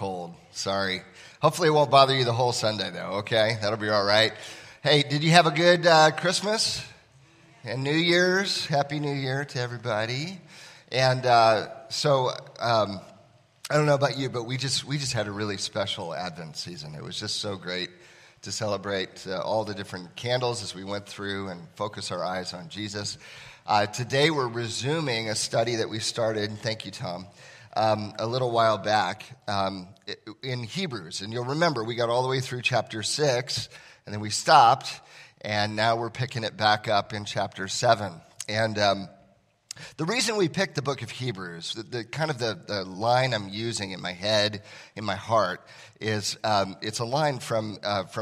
cold. Sorry. Hopefully it won't bother you the whole Sunday, though, okay? That'll be all right. Hey, did you have a good Christmas and New Year's? Happy New Year to everybody. And so I don't know about you, but we just had a really special Advent season. It was just so great to celebrate all the different candles as we went through and focus our eyes on Jesus. Today we're resuming a study that we started, thank you, Tom, a little while back in Hebrews. And you'll remember we got all the way through chapter 6, and then we stopped, and now we're picking it back up in chapter 7. And the reason we picked the book of Hebrews, the line I'm using in my head, in my heart, is it's a line from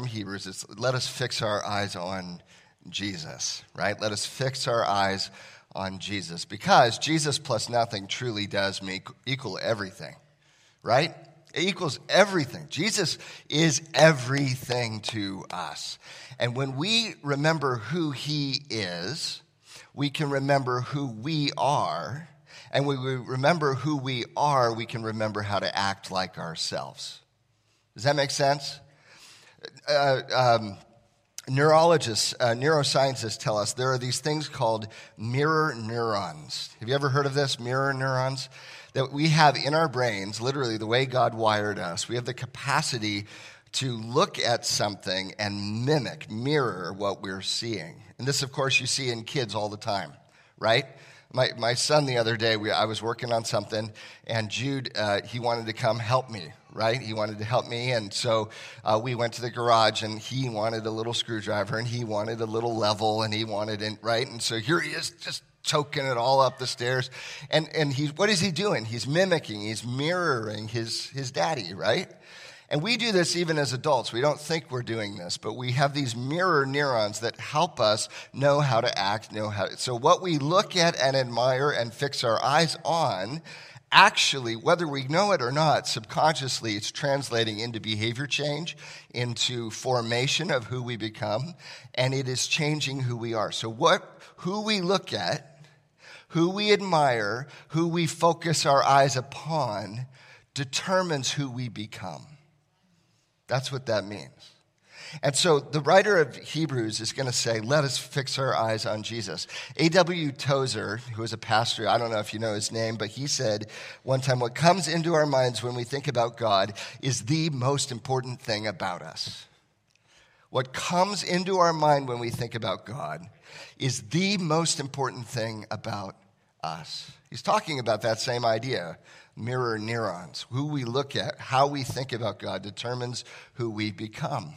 Hebrews. It's, let us fix our eyes on Jesus, right? Let us fix our eyes on Jesus, because Jesus plus nothing truly does equal everything, right? It equals everything. Jesus is everything to us. And when we remember who he is, we can remember who we are. And when we remember who we are, we can remember how to act like ourselves. Does that make sense? Neurologists, neuroscientists tell us there are these things called mirror neurons. Have you ever heard of this, mirror neurons? That we have in our brains, literally the way God wired us, we have the capacity to look at something and mimic, mirror what we're seeing. And this, of course, you see in kids all the time, right? My son the other day, I was working on something, and Jude, he wanted to come help me, right? He wanted to help me, and so we went to the garage, and he wanted a little screwdriver, and he wanted a little level, and he wanted, right? And so here he is, just choking it all up the stairs, and what is he doing? He's mimicking, he's mirroring his daddy, right? And we do this even as adults. We don't think we're doing this, but we have these mirror neurons that help us know how to act, So what we look at and admire and fix our eyes on, actually, whether we know it or not, subconsciously it's translating into behavior change, into formation of who we become, and it is changing who we are. So who we look at, who we admire, who we focus our eyes upon determines who we become. That's what that means. And so the writer of Hebrews is going to say, let us fix our eyes on Jesus. A.W. Tozer, who is a pastor, I don't know if you know his name, but he said one time, what comes into our minds when we think about God is the most important thing about us. What comes into our mind when we think about God is the most important thing about us. He's talking about that same idea. Mirror neurons, who we look at, how we think about God determines who we become.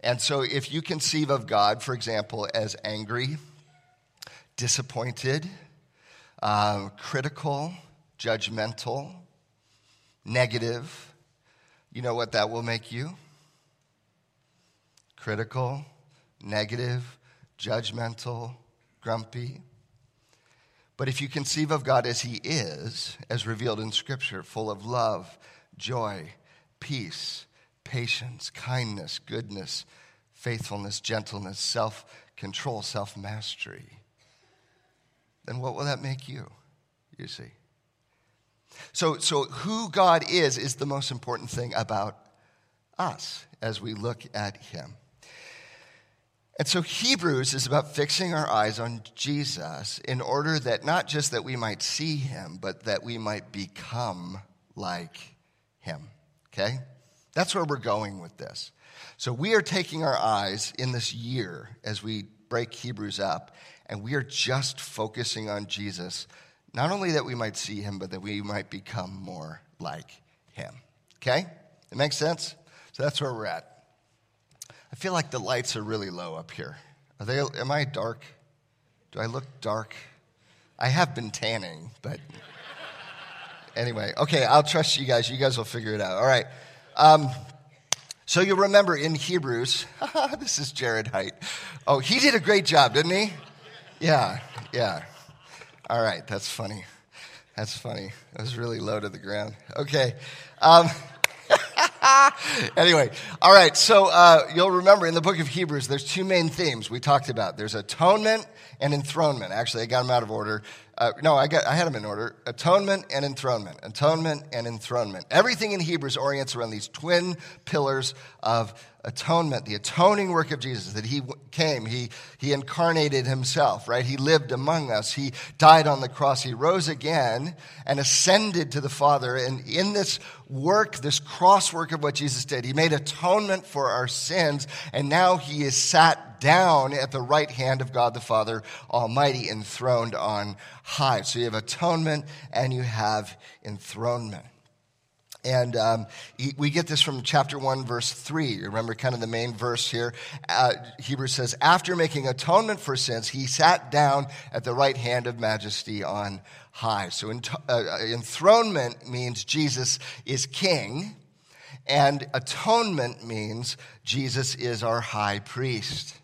And so if you conceive of God, for example, as angry, disappointed, critical, judgmental, negative, you know what that will make you? Critical, negative, judgmental, grumpy. But if you conceive of God as he is, as revealed in Scripture, full of love, joy, peace, patience, kindness, goodness, faithfulness, gentleness, self-control, self-mastery, then what will that make you, you see? So who God is the most important thing about us as we look at him. And so Hebrews is about fixing our eyes on Jesus in order that not just that we might see him, but that we might become like him, okay? That's where we're going with this. So we are taking our eyes in this year as we break Hebrews up, and we are just focusing on Jesus, not only that we might see him, but that we might become more like him, okay? It makes sense? So that's where we're at. I feel like the lights are really low up here. Am I dark? Do I look dark? I have been tanning, but anyway. Okay, I'll trust you guys. You guys will figure it out. All right. So you'll remember in Hebrews, this is Jared Height. Oh, he did a great job, didn't he? Yeah. All right, that's funny. That was really low to the ground. Okay. Anyway, all right, so you'll remember in the book of Hebrews, there's two main themes we talked about. There's atonement and enthronement. Actually, I got them out of order. I had them in order. Atonement and enthronement. Atonement and enthronement. Everything in Hebrews orients around these twin pillars of atonement, the atoning work of Jesus, that he came, he incarnated himself, right? He lived among us. He died on the cross. He rose again and ascended to the Father. And in this work, this cross work of what Jesus did, he made atonement for our sins. And now he is sat down at the right hand of God the Father Almighty, enthroned on high. So you have atonement and you have enthronement. And we get this from chapter 1, verse 3. Remember kind of the main verse here. Hebrews says, after making atonement for sins, he sat down at the right hand of majesty on high. So enthronement means Jesus is king, and atonement means Jesus is our high priest.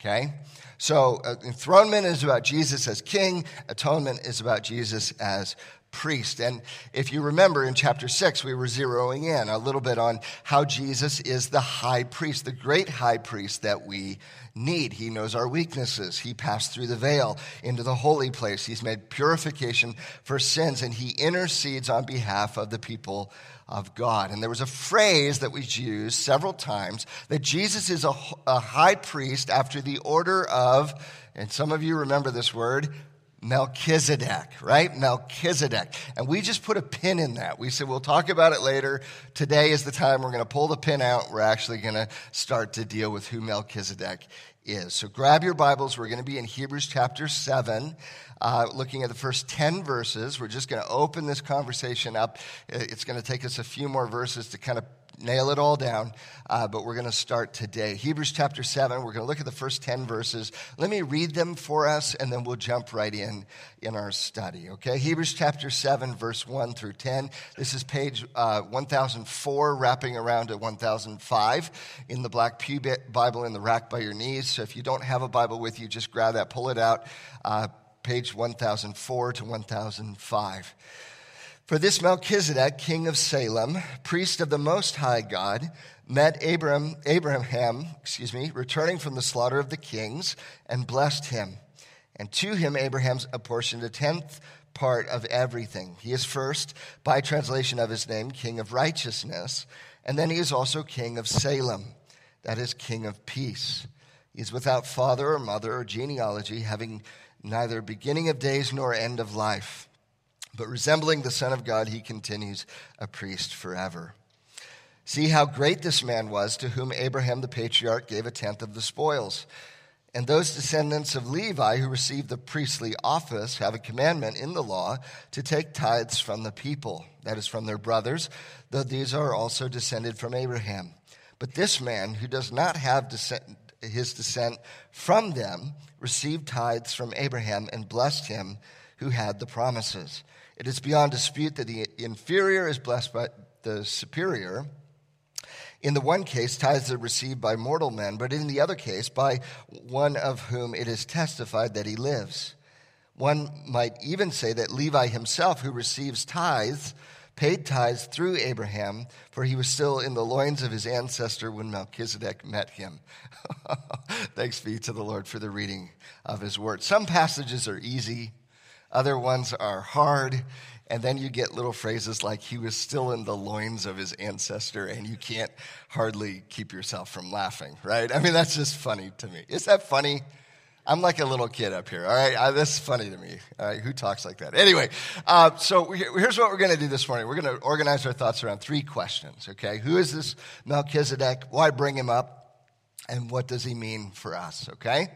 Okay? So enthronement is about Jesus as king. Atonement is about Jesus as priest. And if you remember in chapter 6, we were zeroing in a little bit on how Jesus is the high priest, the great high priest that we need. He knows our weaknesses. He passed through the veil into the holy place. He's made purification for sins, and he intercedes on behalf of the people of God. And there was a phrase that was used several times that Jesus is a high priest after the order of, and some of you remember this word, Melchizedek, right? Melchizedek. And we just put a pin in that. We said, we'll talk about it later. Today is the time we're going to pull the pin out. We're actually going to start to deal with who Melchizedek is. So grab your Bibles. We're going to be in Hebrews chapter 7, looking at the first 10 verses. We're just going to open this conversation up. It's going to take us a few more verses to kind of nail it all down, but we're going to start today. Hebrews chapter 7, we're going to look at the first 10 verses. Let me read them for us, and then we'll jump right in our study, okay? Hebrews chapter 7, verse 1 through 10. This is page 1004, wrapping around to 1005 in the Black Pew Bible in the rack by your knees. So if you don't have a Bible with you, just grab that, pull it out, page 1004 to 1005. For this Melchizedek, king of Salem, priest of the Most High God, met Abraham, returning from the slaughter of the kings, and blessed him. And to him Abraham apportioned a tenth part of everything. He is first, by translation of his name, king of righteousness, and then he is also king of Salem, that is, king of peace. He is without father or mother or genealogy, having neither beginning of days nor end of life. But resembling the Son of God, he continues a priest forever. See how great this man was, to whom Abraham the patriarch gave a tenth of the spoils. And those descendants of Levi who received the priestly office have a commandment in the law to take tithes from the people, that is, from their brothers, though these are also descended from Abraham. But this man, who does not have his descent from them, received tithes from Abraham and blessed him who had the promises. It is beyond dispute that the inferior is blessed by the superior. In the one case, tithes are received by mortal men, but in the other case, by one of whom it is testified that he lives. One might even say that Levi himself, who receives tithes, paid tithes through Abraham, for he was still in the loins of his ancestor when Melchizedek met him. Thanks be to the Lord for the reading of his word. Some passages are easy. Other ones are hard, and then you get little phrases like he was still in the loins of his ancestor, and you can't hardly keep yourself from laughing, right? I mean, that's just funny to me. Is that funny? I'm like a little kid up here, all right? That's funny to me. All right, who talks like that? Anyway, so here's what we're going to do this morning. We're going to organize our thoughts around three questions, okay? Who is this Melchizedek? Why bring him up? And what does he mean for us, okay?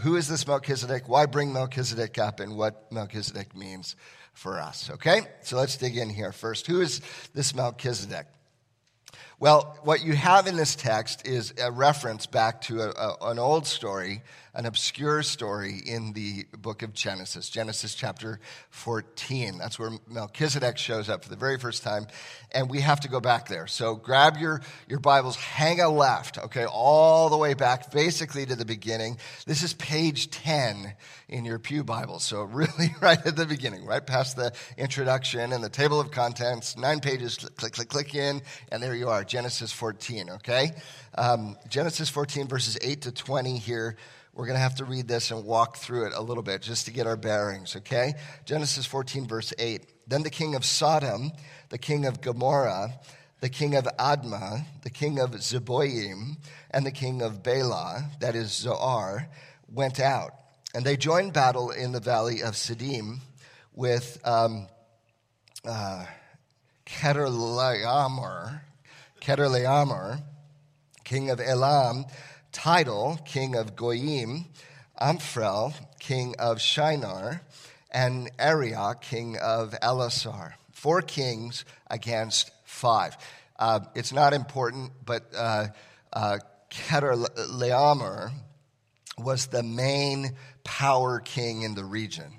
Who is this Melchizedek? Why bring Melchizedek up, and what Melchizedek means for us, okay? So let's dig in here first. Who is this Melchizedek? Well, what you have in this text is a reference back to an old story, an obscure story in the book of Genesis, Genesis chapter 14. That's where Melchizedek shows up for the very first time, and we have to go back there. So grab your Bibles, hang a left, okay, all the way back basically to the beginning. This is page 10 in your Pew Bible, so really right at the beginning, right past the introduction and the table of contents, 9 pages, click, click, click in, and there you are, Genesis 14, okay? Genesis 14, verses 8 to 20 here. We're going to have to read this and walk through it a little bit just to get our bearings, okay? Genesis 14, verse 8. Then the king of Sodom, the king of Gomorrah, the king of Admah, the king of Zeboiim, and the king of Bela, that is Zoar, went out. And they joined battle in the valley of Siddim with Chedorlaomer, king of Elam, Tidal, king of Goyim, Amphel, king of Shinar, and Ariach, king of Elasar. 4 kings against 5. It's not important, but Chedorlaomer was the main power king in the region.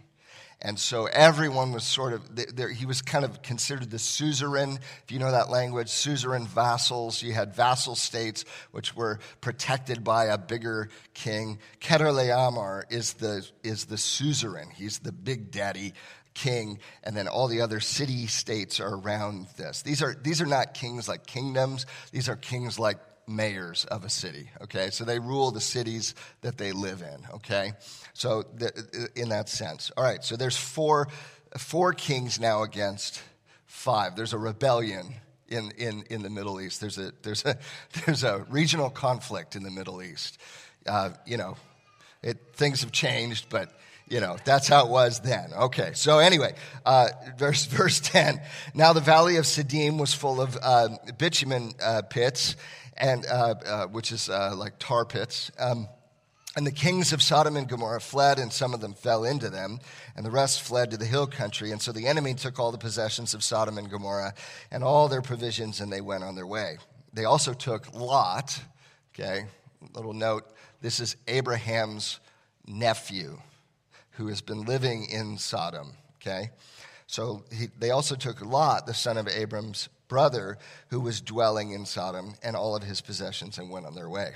And so everyone was sort of, he was kind of considered the suzerain, if you know that language, suzerain vassals. You had vassal states, which were protected by a bigger king. Chedorlaomer is the suzerain. He's the big daddy king, and then all the other city-states are around this. These are not kings like kingdoms. These are kings like mayors of a city, okay? So they rule the cities that they live in, okay? So in that sense. All right, so there's four kings now against 5. There's a rebellion in the Middle East. There's a regional conflict in the Middle East. Things have changed, but that's how it was then. Okay, so anyway, verse 10. Now the valley of Siddim was full of bitumen pits, and which is like tar pits. And the kings of Sodom and Gomorrah fled, and some of them fell into them, and the rest fled to the hill country. And so the enemy took all the possessions of Sodom and Gomorrah and all their provisions, and they went on their way. They also took Lot, okay, little note, this is Abraham's nephew, who has been living in Sodom, okay? So they also took Lot, the son of Abram's brother, who was dwelling in Sodom, and all of his possessions, and went on their way.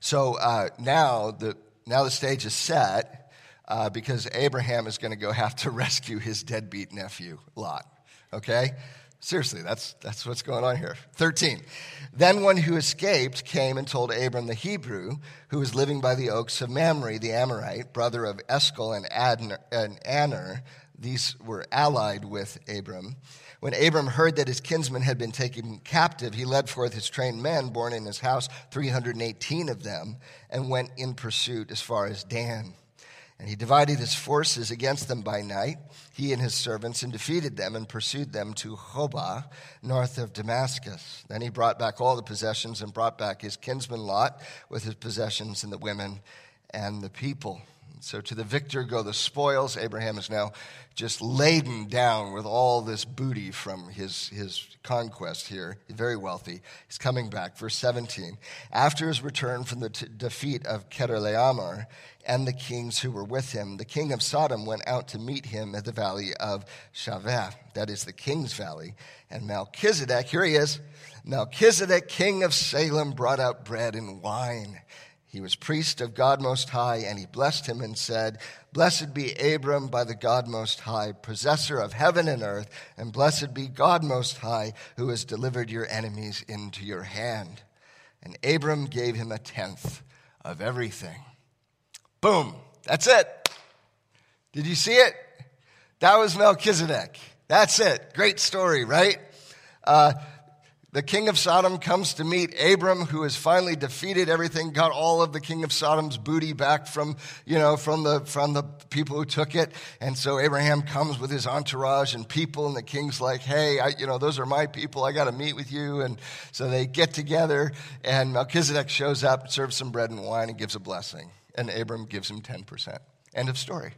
So now the stage is set because Abraham is going to go have to rescue his deadbeat nephew, Lot, okay? Seriously, that's what's going on here. 13. Then one who escaped came and told Abram the Hebrew, who was living by the oaks of Mamre, the Amorite, brother of Escol and Aner. These were allied with Abram. When Abram heard that his kinsman had been taken captive, he led forth his trained men born in his house, 318 of them, and went in pursuit as far as Dan. And he divided his forces against them by night, he and his servants, and defeated them and pursued them to Hobah, north of Damascus. Then he brought back all the possessions and brought back his kinsman Lot with his possessions and the women and the people. So to the victor go the spoils. Abraham is now just laden down with all this booty from his conquest here. He's very wealthy. He's coming back. Verse 17. After his return from the defeat of Chedorlaomer and the kings who were with him, the king of Sodom went out to meet him at the valley of Shaveh, that is the king's valley. And Melchizedek, here he is, Melchizedek, king of Salem, brought out bread and wine. He was priest of God Most High, and he blessed him and said, Blessed be Abram by the God Most High, possessor of heaven and earth, and blessed be God Most High, who has delivered your enemies into your hand. And Abram gave him a tenth of everything. Boom. That's it. Did you see it? That was Melchizedek. That's it. Great story, right? The king of Sodom comes to meet Abram, who has finally defeated everything, got all of the king of Sodom's booty back from the people who took it. And so Abraham comes with his entourage and people, and the king's like, hey, those are my people. I got to meet with you. And so they get together, and Melchizedek shows up, serves some bread and wine, and gives a blessing. And Abram gives him 10%. End of story.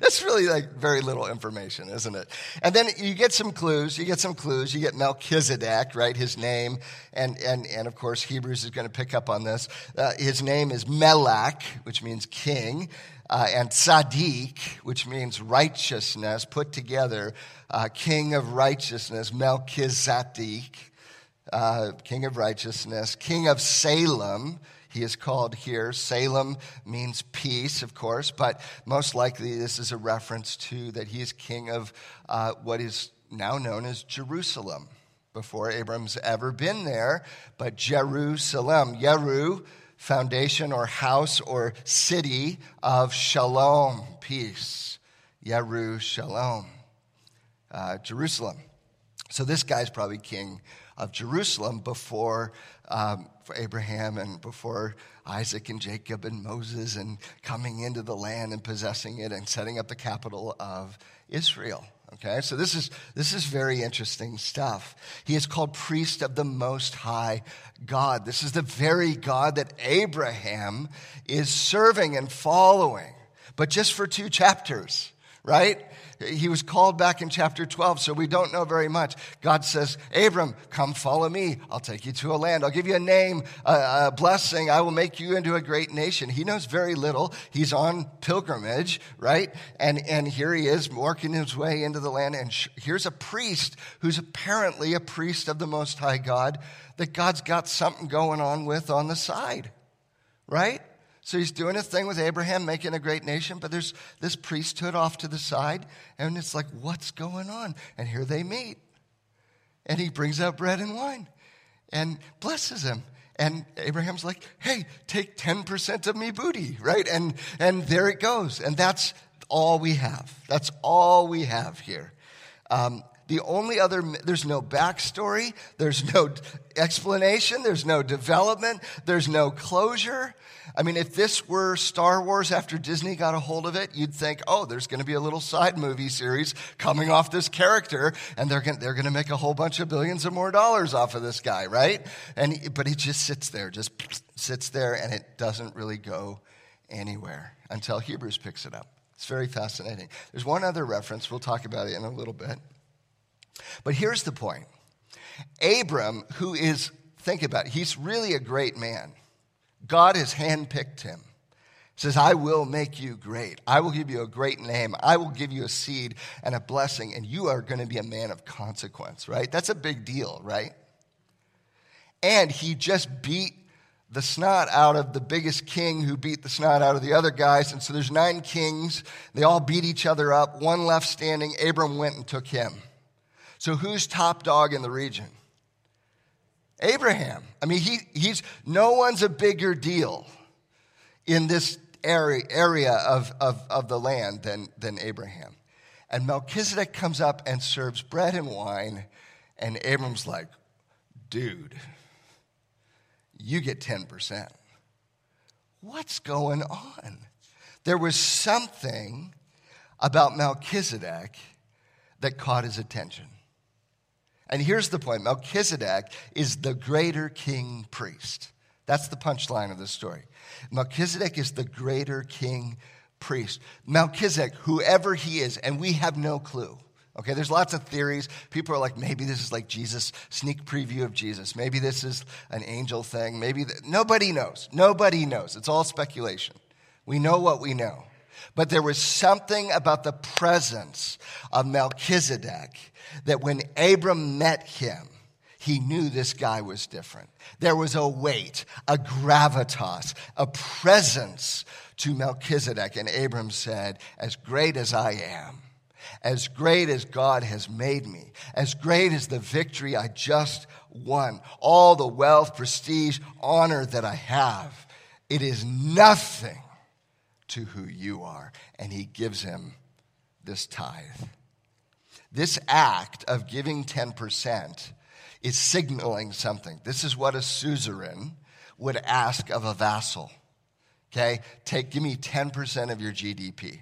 That's really like very little information, isn't it? And then you get some clues. You get Melchizedek, right? His name, and of course Hebrews is going to pick up on this. His name is Melech, which means king, and Tzaddik, which means righteousness put together. King of righteousness, Melchizedek, king of righteousness, king of Salem. He is called here. Salem means peace, of course, but most likely this is a reference to that he is king of what is now known as Jerusalem. Before Abram's ever been there, but Jerusalem, Yeru, foundation or house or city of shalom, peace, Yerushalom, Jerusalem. So this guy's probably king of Jerusalem before for Abraham and before Isaac and Jacob and Moses and coming into the land and possessing it and setting up the capital of Israel. Okay, so this is very interesting stuff. He is called priest of the Most High God. This is the very God that Abraham is serving and following, but just for 2 chapters, right? He was called back in chapter 12, so we don't know very much. God says, Abram, come follow me. I'll take you to a land. I'll give you a name, a blessing. I will make you into a great nation. He knows very little. He's on pilgrimage, right? And here he is working his way into the land. And here's a priest who's apparently a priest of the Most High God that God's got something going on with on the side, right? So he's doing a thing with Abraham, making a great nation, but there's this priesthood off to the side, and it's like, what's going on? And here they meet, and he brings out bread and wine and blesses him. And Abraham's like, hey, take 10% of me booty, right? And there it goes, and that's all we have. That's all we have here. The only other, there's no backstory, there's no explanation, there's no development, there's no closure. I mean, if this were Star Wars after Disney got a hold of it, you'd think, oh, there's going to be a little side movie series coming off this character, and they're going to make a whole bunch of billions of more dollars off of this guy, right? But he just sits there, and it doesn't really go anywhere until Hebrews picks it up. It's very fascinating. There's one other reference, we'll talk about it in a little bit. But here's the point. Abram, who is, think about it, he's really a great man. God has handpicked him. He says, I will make you great. I will give you a great name. I will give you a seed and a blessing, and you are going to be a man of consequence, right? That's a big deal, right? And he just beat the snot out of the biggest king who beat the snot out of the other guys. And so there's 9 kings. They all beat each other up. One left standing. Abram went and took him. So who's top dog in the region? Abraham. I mean, he's no one's a bigger deal in this area of the land than Abraham. And Melchizedek comes up and serves bread and wine, and Abram's like, dude, you get 10%. What's going on? There was something about Melchizedek that caught his attention. And here's the point. Melchizedek is the greater king-priest. That's the punchline of the story. Melchizedek is the greater king-priest. Melchizedek, whoever he is, and we have no clue. Okay, there's lots of theories. People are like, maybe this is like Jesus, sneak preview of Jesus. Maybe this is an angel thing. Maybe nobody knows. Nobody knows. It's all speculation. We know what we know. But there was something about the presence of Melchizedek that when Abram met him, he knew this guy was different. There was a weight, a gravitas, a presence to Melchizedek. And Abram said, as great as I am, as great as God has made me, as great as the victory I just won, all the wealth, prestige, honor that I have, it is nothing to who you are. And he gives him this tithe. This act of giving 10% is signaling something. This is what a suzerain would ask of a vassal. Okay, give me 10% of your GDP,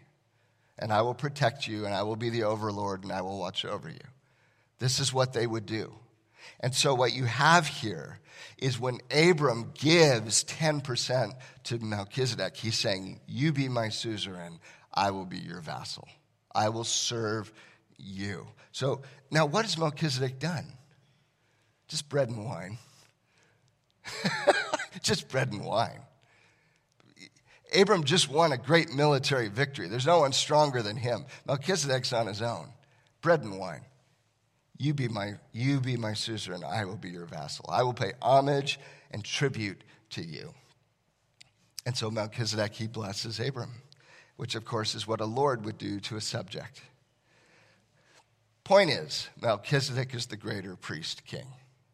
and I will protect you, and I will be the overlord, and I will watch over you. This is what they would do. And so what you have here is when Abram gives 10% to Melchizedek, he's saying, you be my suzerain, I will be your vassal. I will serve you. So now what has Melchizedek done? Just bread and wine. Just bread and wine. Abram just won a great military victory. There's no one stronger than him. Melchizedek's on his own. Bread and wine. You be my suzerain, I will be your vassal. I will pay homage and tribute to you. And so Melchizedek, he blesses Abram, which of course is what a lord would do to a subject. Point is, Melchizedek is the greater priest king.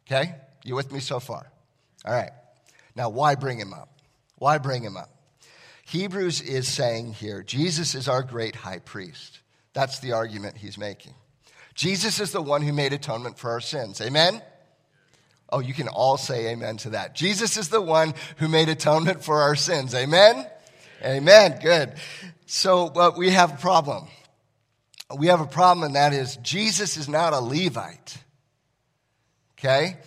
Okay? You with me so far? All right. Now, why bring him up? Why bring him up? Hebrews is saying here, Jesus is our great high priest. That's the argument he's making. Jesus is the one who made atonement for our sins. Amen? Oh, you can all say amen to that. Jesus is the one who made atonement for our sins. Amen? Amen. Good. So, but we have a problem. We have a problem, and that is Jesus is not a Levite. Okay?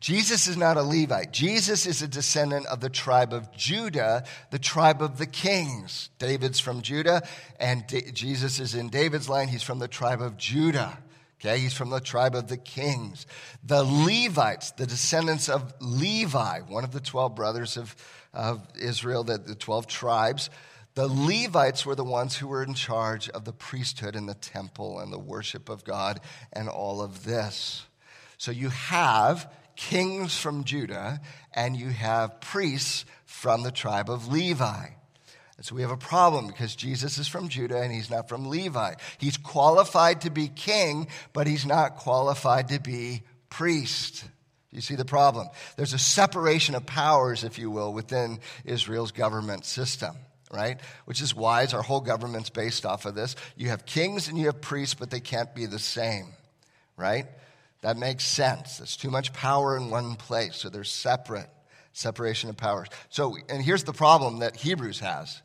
Jesus is not a Levite. Jesus is a descendant of the tribe of Judah, the tribe of the kings. David's from Judah, and Jesus is in David's line. He's from the tribe of Judah. Okay, he's from the tribe of the kings. The Levites, the descendants of Levi, one of the 12 brothers of Israel, the 12 tribes. The Levites were the ones who were in charge of the priesthood and the temple and the worship of God and all of this. So you have kings from Judah, and you have priests from the tribe of Levi. And so we have a problem because Jesus is from Judah, and he's not from Levi. He's qualified to be king, but he's not qualified to be priest. You see the problem? There's a separation of powers, if you will, within Israel's government system, right? Which is wise. Our whole government's based off of this. You have kings and you have priests, but they can't be the same, right? That makes sense. There's too much power in one place, so they're separate, separation of powers. So, and here's the problem that Hebrews has.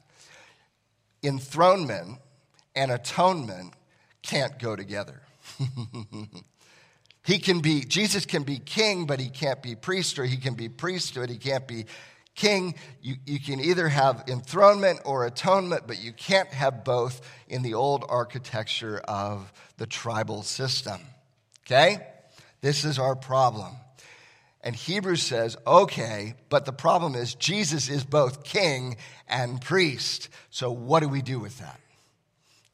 Enthronement and atonement can't go together. Jesus can be king, but he can't be priest, or he can be priest, but he can't be king. You can either have enthronement or atonement, but you can't have both in the old architecture of the tribal system, okay? This is our problem. And Hebrews says, okay, but the problem is Jesus is both king and priest. So what do we do with that?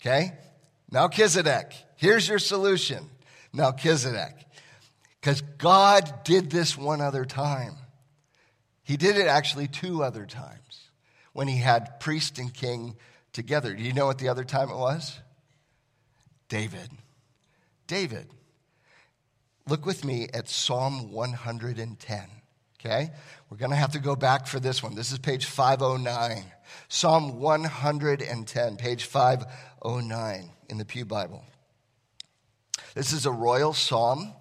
Okay? Melchizedek. Here's your solution, Melchizedek. Because God did this one other time. He did it actually two other times when he had priest and king together. Do you know what the other time it was? David. Look with me at Psalm 110, okay? We're going to have to go back for this one. This is page 509. Psalm 110, page 509 in the Pew Bible. This is a royal psalm,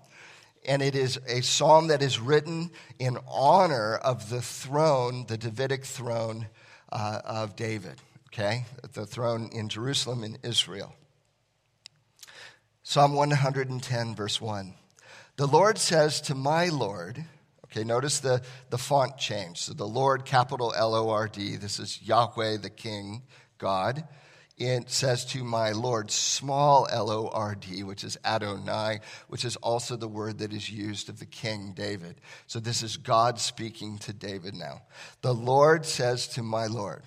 and it is a psalm that is written in honor of the throne, the Davidic throne of David, okay? The throne in Jerusalem in Israel. Psalm 110, verse 1. The Lord says to my Lord, okay, notice the font change. So the Lord, capital Lord, this is Yahweh, the King, God. It says to my Lord, small Lord, which is Adonai, which is also the word that is used of the King David. So this is God speaking to David now. The Lord says to my Lord,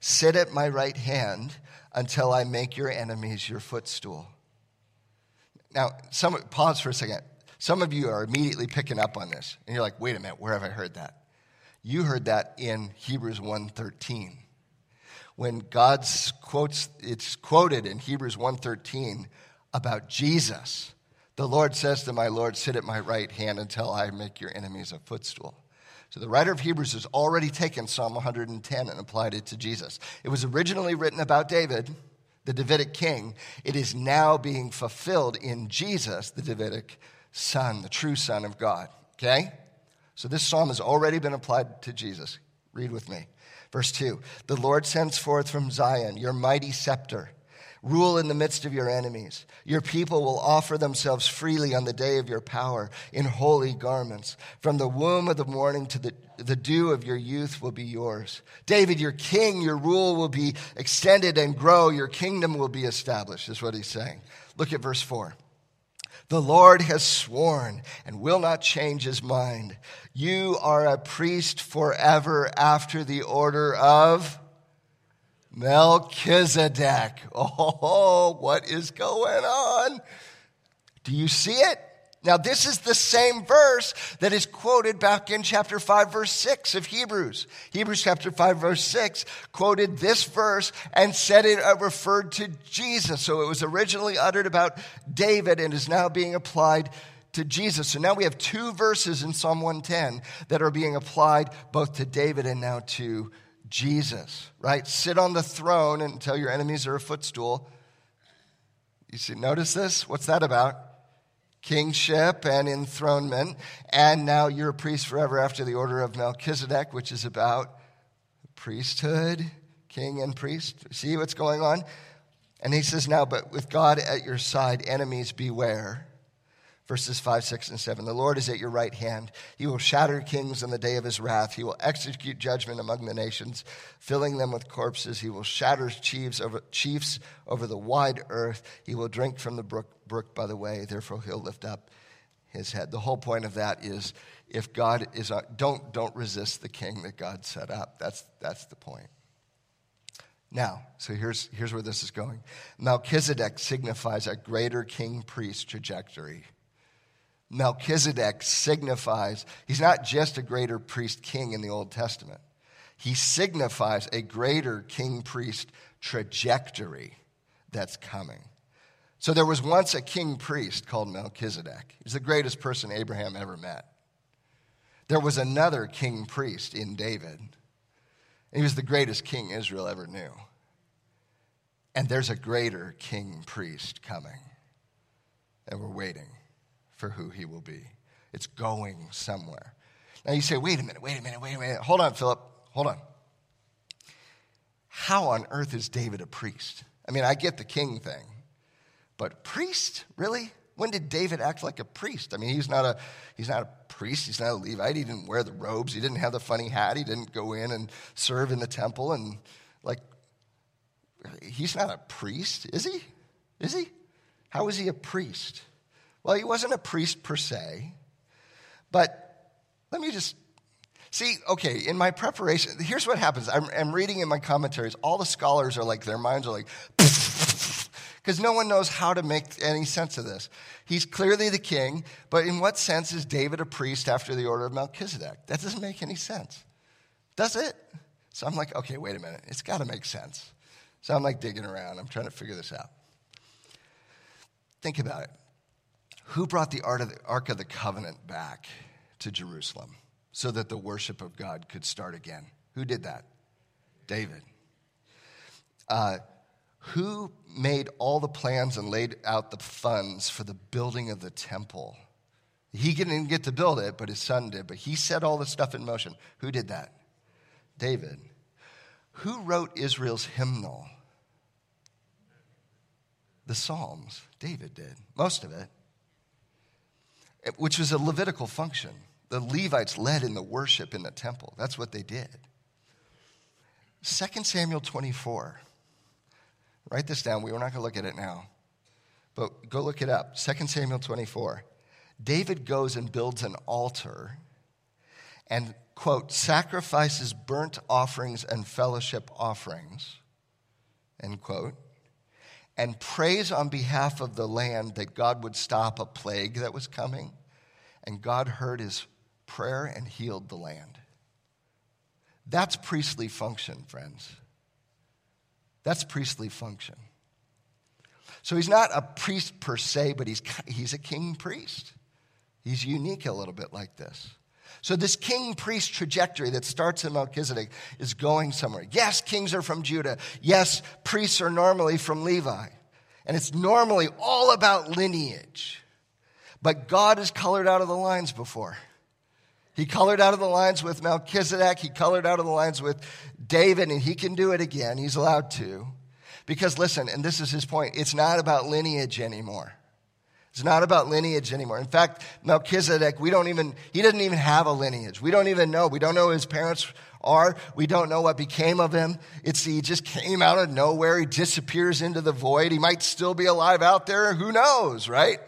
sit at my right hand until I make your enemies your footstool. Now, pause for a second. Some of you are immediately picking up on this, and you're like, wait a minute, where have I heard that? You heard that in Hebrews 1:13. When God quotes, it's quoted in Hebrews 1:13 about Jesus. The Lord says to my Lord, sit at my right hand until I make your enemies a footstool. So the writer of Hebrews has already taken Psalm 110 and applied it to Jesus. It was originally written about David, the Davidic king. It is now being fulfilled in Jesus, the Davidic son, the true son of God, okay? So this psalm has already been applied to Jesus. Read with me. Verse 2, the Lord sends forth from Zion your mighty scepter. Rule in the midst of your enemies. Your people will offer themselves freely on the day of your power in holy garments. From the womb of the morning to the dew of your youth will be yours. David, your king, your rule will be extended and grow. Your kingdom will be established, is what he's saying. Look at verse 4. The Lord has sworn and will not change his mind. You are a priest forever after the order of Melchizedek. Oh, what is going on? Do you see it? Now, this is the same verse that is quoted back in chapter 5, verse 6 of Hebrews. Hebrews chapter 5, verse 6 quoted this verse and said it referred to Jesus. So it was originally uttered about David and is now being applied to Jesus. So now we have two verses in Psalm 110 that are being applied both to David and now to Jesus, right? Sit on the throne until your enemies are a footstool. You see, notice this? What's that about? Kingship and enthronement. And now you're a priest forever after the order of Melchizedek, which is about priesthood, king and priest. See what's going on? And he says now, but with God at your side, enemies beware. Verses 5, 6, and 7. The Lord is at your right hand. He will shatter kings on the day of his wrath. He will execute judgment among the nations, filling them with corpses. He will shatter chiefs over the wide earth. He will drink from the brook by the way. Therefore, he'll lift up his head. The whole point of that is if God is on, don't resist the king that God set up. That's the point. Now, so here's where this is going. Melchizedek signifies a greater king-priest trajectory. Melchizedek signifies, he's not just a greater priest-king in the Old Testament. He signifies a greater king-priest trajectory that's coming. So there was once a king-priest called Melchizedek. He's the greatest person Abraham ever met. There was another king-priest in David. He was the greatest king Israel ever knew. And there's a greater king-priest coming. And we're waiting for who he will be. It's going somewhere. Now you say, wait a minute. Hold on, Philip, hold on. How on earth is David a priest? I mean, I get the king thing, but priest, really? When did David act like a priest? I mean, he's not a priest. He's not a Levite. He didn't wear the robes. He didn't have the funny hat. He didn't go in and serve in the temple. And like, he's not a priest, is he? Is he? How is he a priest? Well, he wasn't a priest per se, but let me just see, okay, in my preparation, here's what happens. I'm reading in my commentaries, all the scholars are like, their minds are like, because no one knows how to make any sense of this. He's clearly the king, but in what sense is David a priest after the order of Melchizedek? That doesn't make any sense, does it? So I'm like, okay, wait a minute, it's got to make sense. So I'm like digging around, I'm trying to figure this out. Think about it. Who brought the Ark of the Covenant back to Jerusalem so that the worship of God could start again? Who did that? David. Who made all the plans and laid out the funds for the building of the temple? He didn't get to build it, but his son did. But he set all the stuff in motion. Who did that? David. Who wrote Israel's hymnal? The Psalms. David did. Most of it. Which was a Levitical function. The Levites led in the worship in the temple. That's what they did. 2 Samuel 24. Write this down. We're not going to look at it now. But go look it up. 2 Samuel 24. David goes and builds an altar and, quote, sacrifices burnt offerings and fellowship offerings, end quote, and prays on behalf of the land that God would stop a plague that was coming. And God heard his prayer and healed the land. That's priestly function, friends. That's priestly function. So he's not a priest per se, but he's a king priest. He's unique a little bit like this. So this king-priest trajectory that starts in Melchizedek is going somewhere. Yes, kings are from Judah. Yes, priests are normally from Levi. And it's normally all about lineage. But God is colored out of the lines before. He colored out of the lines with Melchizedek. He colored out of the lines with David, and he can do it again. He's allowed to. Because listen, and this is his point, it's not about lineage anymore. It's not about lineage anymore. In fact, Melchizedek, he didn't even have a lineage. We don't even know. We don't know who his parents are. We don't know what became of him. He just came out of nowhere. He disappears into the void. He might still be alive out there. Who knows, right?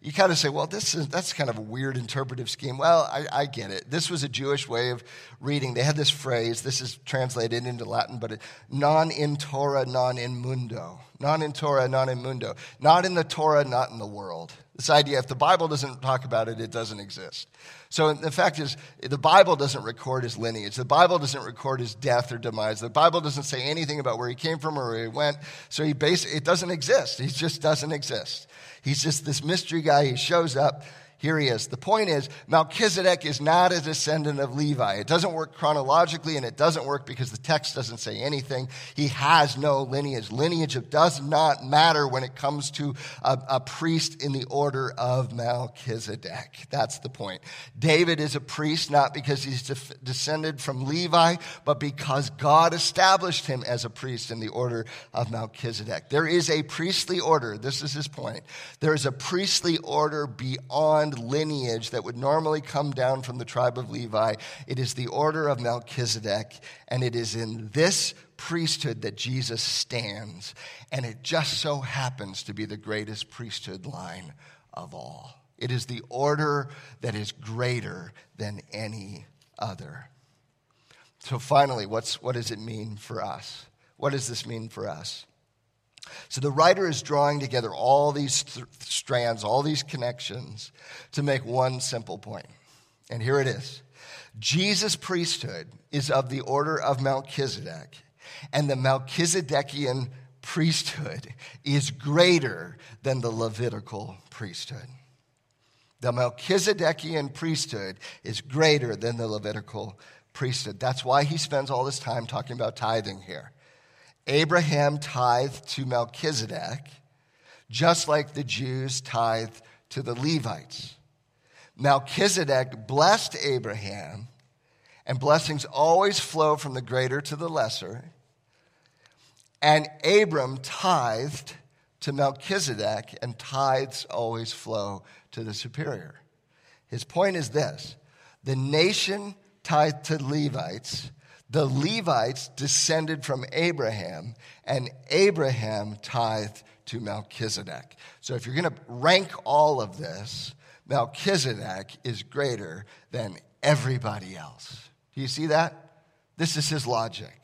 You kind of say, well, that's kind of a weird interpretive scheme. Well, I get it. This was a Jewish way of reading. They had this phrase. This is translated into Latin, but non in Torah, non in mundo. Non in Torah, non in mundo. Not in the Torah, not in the world. This idea, if the Bible doesn't talk about it, it doesn't exist. So the fact is, the Bible doesn't record his lineage. The Bible doesn't record his death or demise. The Bible doesn't say anything about where he came from or where he went. So it doesn't exist. He just doesn't exist. He's just this mystery guy. He shows up. here he is. The point is, Melchizedek is not a descendant of Levi. It doesn't work chronologically, and it doesn't work because the text doesn't say anything. He has no lineage. Lineage does not matter when it comes to a priest in the order of Melchizedek. That's the point. David is a priest not because he's descended from Levi, but because God established him as a priest in the order of Melchizedek. There is a priestly order. This is his point. There is a priestly order beyond lineage that would normally come down from the tribe of Levi. It is the order of Melchizedek, and it is in this priesthood that Jesus stands, and it just so happens to be the greatest priesthood line of all. It is the order that is greater than any other. So finally, what does it mean for us? What does this mean for us? So the writer is drawing together all these strands, all these connections to make one simple point. And here it is. Jesus' priesthood is of the order of Melchizedek, and the Melchizedekian priesthood is greater than the Levitical priesthood. The Melchizedekian priesthood is greater than the Levitical priesthood. That's why he spends all this time talking about tithing here. Abraham tithed to Melchizedek, just like the Jews tithed to the Levites. Melchizedek blessed Abraham, and blessings always flow from the greater to the lesser. And Abram tithed to Melchizedek, and tithes always flow to the superior. His point is this: the nation tithed to Levites, the Levites descended from Abraham, and Abraham tithed to Melchizedek. So if you're going to rank all of this, Melchizedek is greater than everybody else. Do you see that? This is his logic.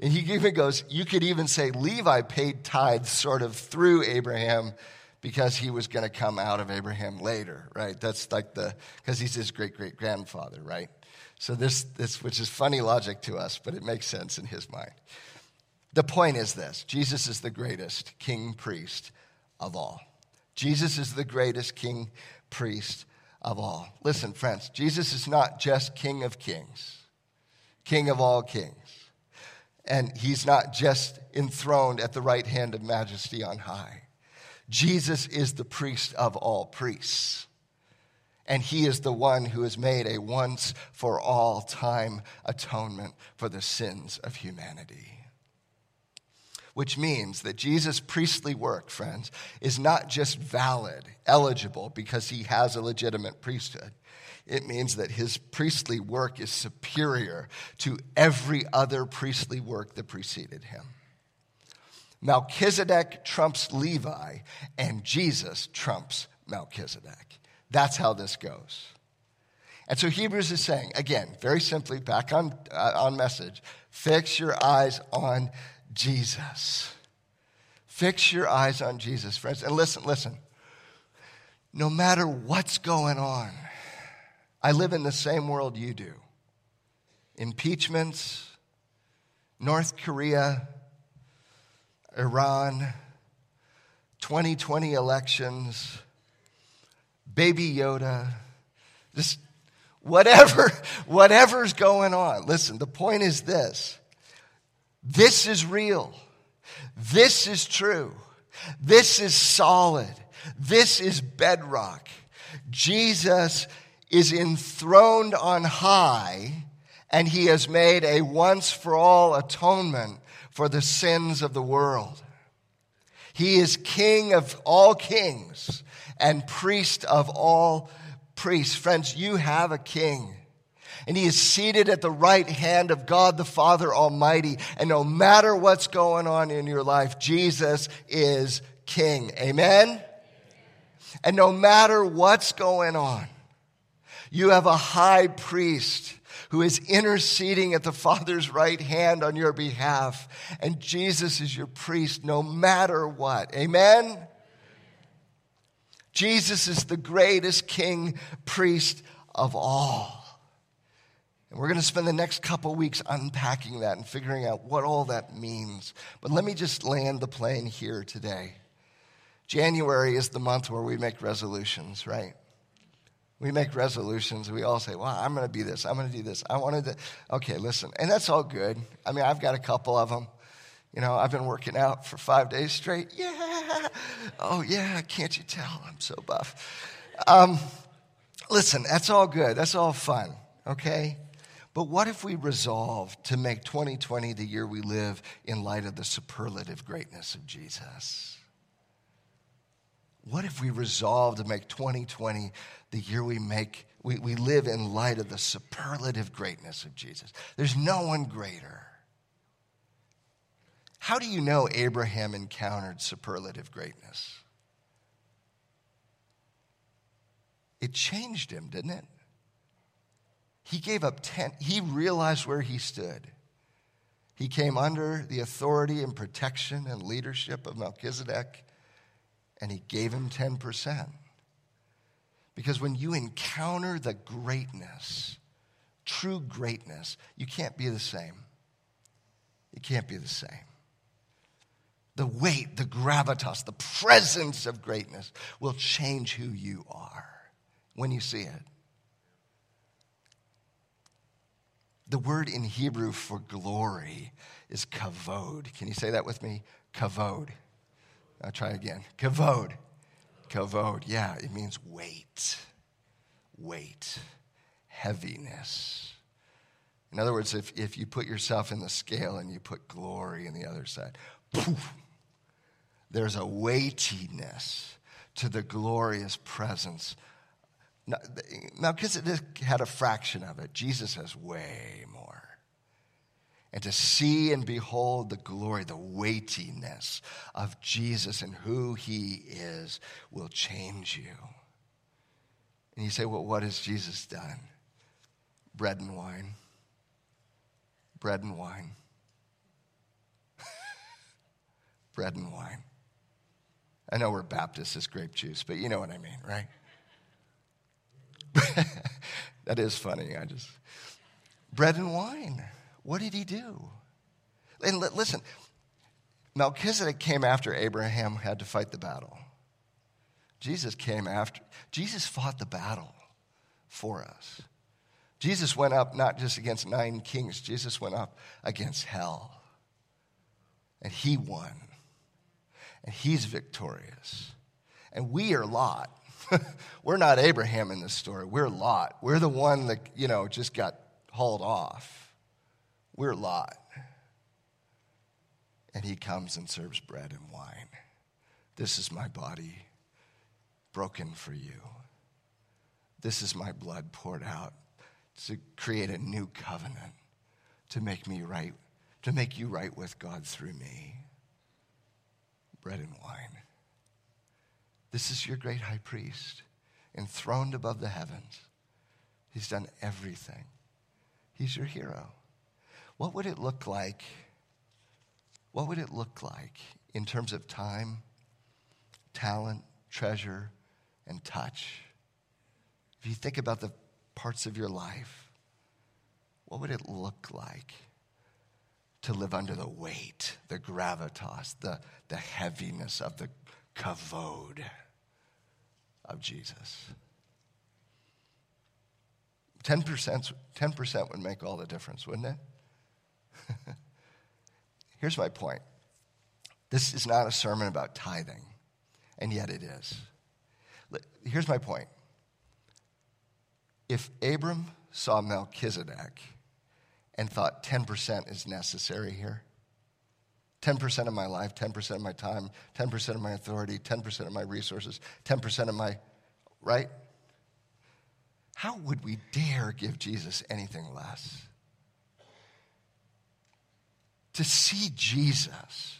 And he even goes, you could even say Levi paid tithes sort of through Abraham because he was going to come out of Abraham later, right? That's like because he's his great-great-grandfather, right? So this, which is funny logic to us, but it makes sense in his mind. The point is this: Jesus is the greatest king-priest of all. Jesus is the greatest king-priest of all. Listen, friends, Jesus is not just King of Kings, King of all kings. And he's not just enthroned at the right hand of majesty on high. Jesus is the priest of all priests. And he is the one who has made a once-for-all time atonement for the sins of humanity. Which means that Jesus' priestly work, friends, is not just valid, eligible, because he has a legitimate priesthood. It means that his priestly work is superior to every other priestly work that preceded him. Melchizedek trumps Levi, and Jesus trumps Melchizedek. That's how this goes. And so Hebrews is saying, again, very simply, back on message, fix your eyes on Jesus. Fix your eyes on Jesus, friends. And listen. No matter what's going on, I live in the same world you do. Impeachments, North Korea, Iran, 2020 elections, Baby Yoda, just whatever's going on. Listen, the point is this. This is real. This is true. This is solid. This is bedrock. Jesus is enthroned on high, and he has made a once-for-all atonement for the sins of the world. He is King of all kings and priest of all priests. Friends, you have a king, and he is seated at the right hand of God the Father Almighty. And no matter what's going on in your life, Jesus is King. Amen? And no matter what's going on, you have a high priest who is interceding at the Father's right hand on your behalf. And Jesus is your priest no matter what. Amen? Jesus is the greatest king priest of all. And we're going to spend the next couple weeks unpacking that and figuring out what all that means. But let me just land the plane here today. January is the month where we make resolutions, right? We make resolutions. We all say, well, I'm going to be this. I'm going to do this. I wanted to. Okay, listen. And that's all good. I mean, I've got a couple of them. You know, I've been working out for 5 days straight. Yeah. Oh, yeah. Can't you tell? I'm so buff. Listen, that's all good. That's all fun. Okay? But what if we resolve to make 2020 the year we live in light of the superlative greatness of Jesus? What if we resolve to make 2020 the year we live in light of the superlative greatness of Jesus? There's no one greater. How do you know Abraham encountered superlative greatness? It changed him, didn't it? He gave up he realized where he stood. He came under the authority and protection and leadership of Melchizedek. And he gave him 10%. Because when you encounter the greatness, true greatness, you can't be the same. You can't be the same. The weight, the gravitas, the presence of greatness will change who you are when you see it. The word in Hebrew for glory is kavod. Can you say that with me? Kavod. I'll try again. Kavod. Kavod. Yeah, it means weight. Weight. Heaviness. In other words, if you put yourself in the scale and you put glory in the other side, poof, there's a weightiness to the glorious presence. Melchizedek had a fraction of it. Jesus has way more. And to see and behold the glory, the weightiness of Jesus and who he is will change you. And you say, well, what has Jesus done? Bread and wine. Bread and wine. Bread and wine. I know we're Baptists, it's grape juice, but you know what I mean, right? That is funny. Bread and wine. What did he do? And listen, Melchizedek came after Abraham had to fight the battle. Jesus fought the battle for us. Jesus went up not just against 9 kings. Jesus went up against hell. And he won. And he's victorious. And we are Lot. We're not Abraham in this story. We're Lot. We're the one that, just got hauled off. We're Lot, and he comes and serves bread and wine. This is my body broken for you. This is my blood poured out to create a new covenant, to make me right, to make you right with God through me. Bread and wine. This is your great high priest, enthroned above the heavens. He's done everything. He's your hero. What would it look like? What would it look like in terms of time, talent, treasure, and touch? If you think about the parts of your life, what would it look like to live under the weight, the gravitas, the heaviness of the kavod of Jesus? 10% would make all the difference, wouldn't it? Here's my point. This is not a sermon about tithing, and yet it is. Here's my point. If Abram saw Melchizedek and thought 10% is necessary here, 10% of my life, 10% of my time, 10% of my authority, 10% of my resources, 10% of my, right? How would we dare give Jesus anything less? To see Jesus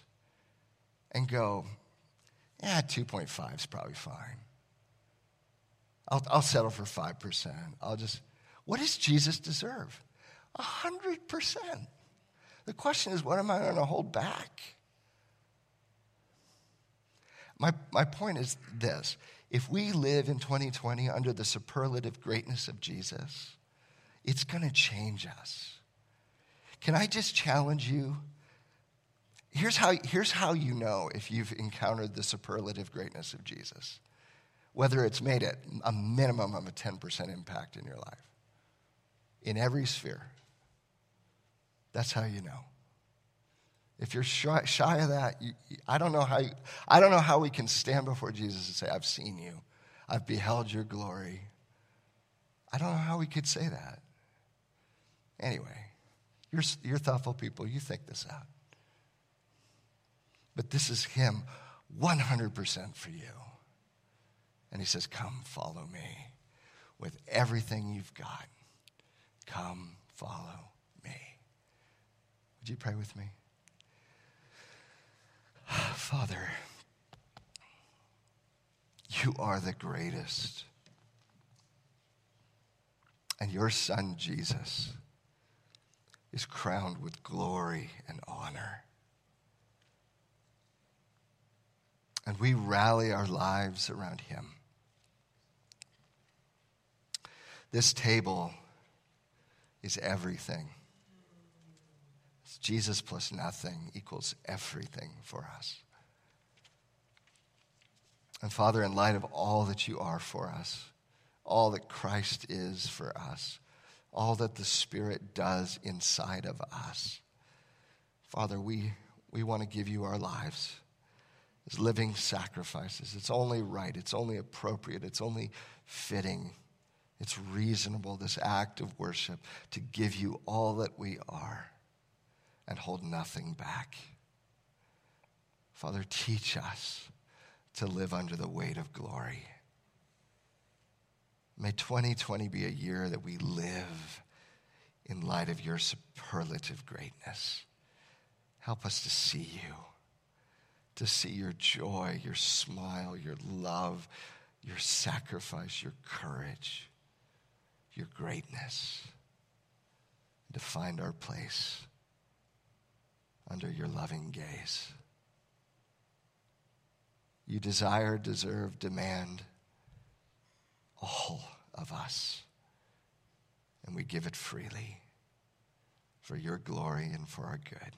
and go, 2.5 is probably fine. I'll settle for 5%. What does Jesus deserve? 100%. The question is, what am I going to hold back? My point is this. If we live in 2020 under the superlative greatness of Jesus, it's going to change us. Can I just challenge you? Here's how you know if you've encountered the superlative greatness of Jesus. whether it's made it a minimum of a 10% impact in your life, in every sphere. That's how you know. If you're shy of that, I don't know how we can stand before Jesus and say, I've seen you. I've beheld your glory. I don't know how we could say that. Anyway, you're thoughtful people. You think this out. But this is him 100% for you. And he says, come follow me with everything you've got. Come follow me. Would you pray with me? Father, you are the greatest. And your son, Jesus, is crowned with glory and honor. And we rally our lives around him. This table is everything. It's Jesus plus nothing equals everything for us. And Father, in light of all that you are for us, all that Christ is for us, all that the Spirit does inside of us, Father, we want to give you our lives as living sacrifices. It's only right. It's only appropriate. It's only fitting. It's reasonable, this act of worship, to give you all that we are and hold nothing back. Father, teach us to live under the weight of glory. May 2020 be a year that we live in light of your superlative greatness. Help us to see you, to see your joy, your smile, your love, your sacrifice, your courage, your greatness, and to find our place under your loving gaze. You desire, deserve, demand all of us, and we give it freely for your glory and for our good.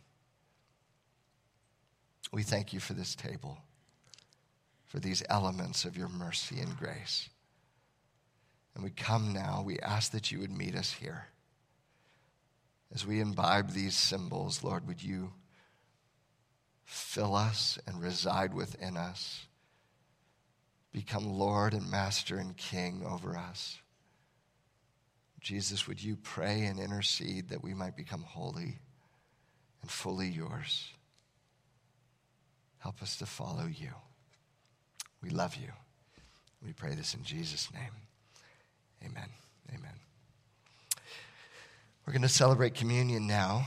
We thank you for this table, for these elements of your mercy and grace. And we come now, we ask that you would meet us here. As we imbibe these symbols, Lord, would you fill us and reside within us? Become Lord and Master and King over us. Jesus, would you pray and intercede that we might become holy and fully yours? Help us to follow you. We love you. We pray this in Jesus' name. Amen. Amen. We're going to celebrate communion now.